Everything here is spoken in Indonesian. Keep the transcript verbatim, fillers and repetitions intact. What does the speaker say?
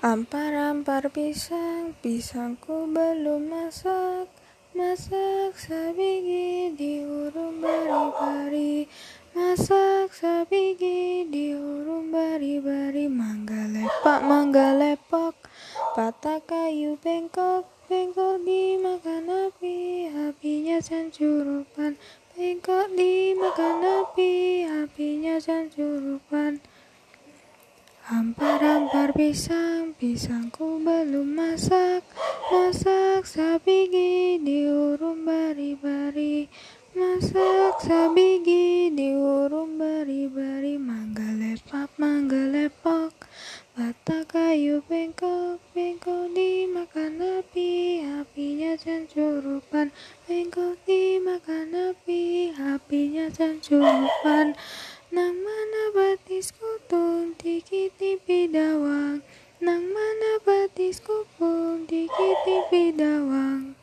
Ampar-ampar pisang, pisangku belum masak. Masak sabigi diurung bari-bari. Masak sabigi diurung bari-bari. Mangga lepak, mangga lepak. Patah kayu bengkok, bengkok dimakan api. Apinya cancurupan. Bengkok dimakan api. Apinya cancurupan. Ampar-ampar pisang, pisangku belum masak. Masak sabigi diurung bari-bari. Masak sabigi diurung bari-bari. Mangga lepak, mangga lepak. Batang kayu bengkok, bengkok dimakan api. Apinya cancurupan. Bengkok dimakan api. Apinya cancurupan. Nang mana batis kutung, dikit tipi dawang. Nang mana batis kupung, dikit tipi dawang.